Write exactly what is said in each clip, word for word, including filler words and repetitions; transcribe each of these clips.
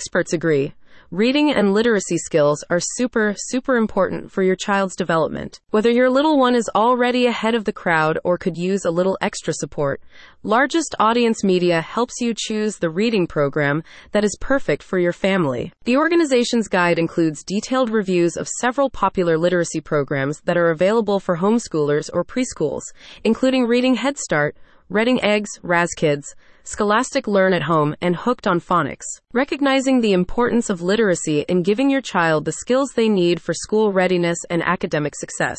experts agree. Reading and literacy skills are super, super important for your child's development. Whether your little one is already ahead of the crowd or could use a little extra support, Largest Audience Media helps you choose the reading program that is perfect for your family. The organization's guide includes detailed reviews of several popular literacy programs that are available for homeschoolers or preschools, including Reading Head Start, Reading Eggs, Raz-Kids, Scholastic Learn at Home, and Hooked on Phonics. Recognizing the importance of literacy in giving your child the skills they need for school readiness and academic success,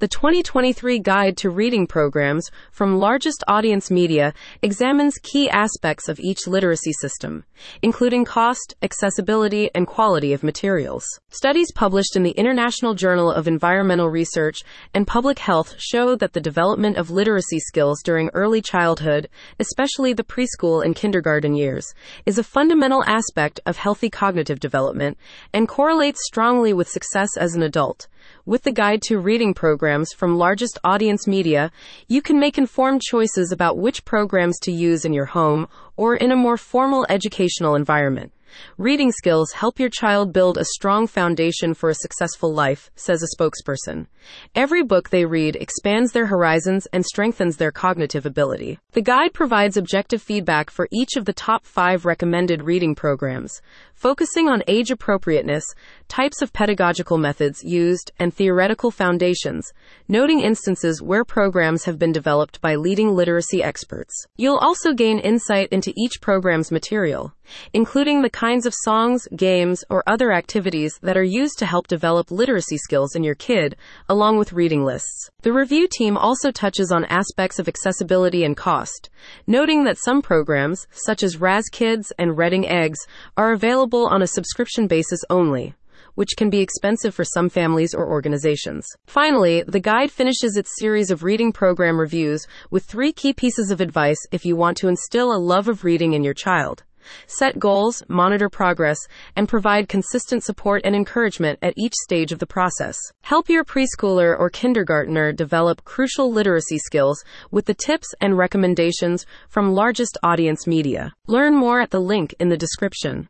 the twenty twenty-three Guide to Reading Programs from Largest Audience Media examines key aspects of each literacy system, including cost, accessibility, and quality of materials. Studies published in the International Journal of Environmental Research and Public Health show that the development of literacy skills during early childhood, especially the preschool and kindergarten years, is a fundamental aspect of healthy cognitive development and correlates strongly with success as an adult. With the Guide to Reading Programs from Largest Audience Media, you can make informed choices about which programs to use in your home or in a more formal educational environment. Reading skills help your child build a strong foundation for a successful life, says a spokesperson. Every book they read expands their horizons and strengthens their cognitive ability. The guide provides objective feedback for each of the top five recommended reading programs, focusing on age appropriateness, types of pedagogical methods used, and theoretical foundations, noting instances where programs have been developed by leading literacy experts. You'll also gain insight into each program's material, including the kinds of songs, games, or other activities that are used to help develop literacy skills in your kid, along with reading lists. The review team also touches on aspects of accessibility and cost, noting that some programs, such as Raz-Kids and Reading Eggs, are available on a subscription basis only, which can be expensive for some families or organizations. Finally, the guide finishes its series of reading program reviews with three key pieces of advice if you want to instill a love of reading in your child. Set goals, monitor progress, and provide consistent support and encouragement at each stage of the process. Help your preschooler or kindergartner develop crucial literacy skills with the tips and recommendations from Largest Audience Media. Learn more at the link in the description.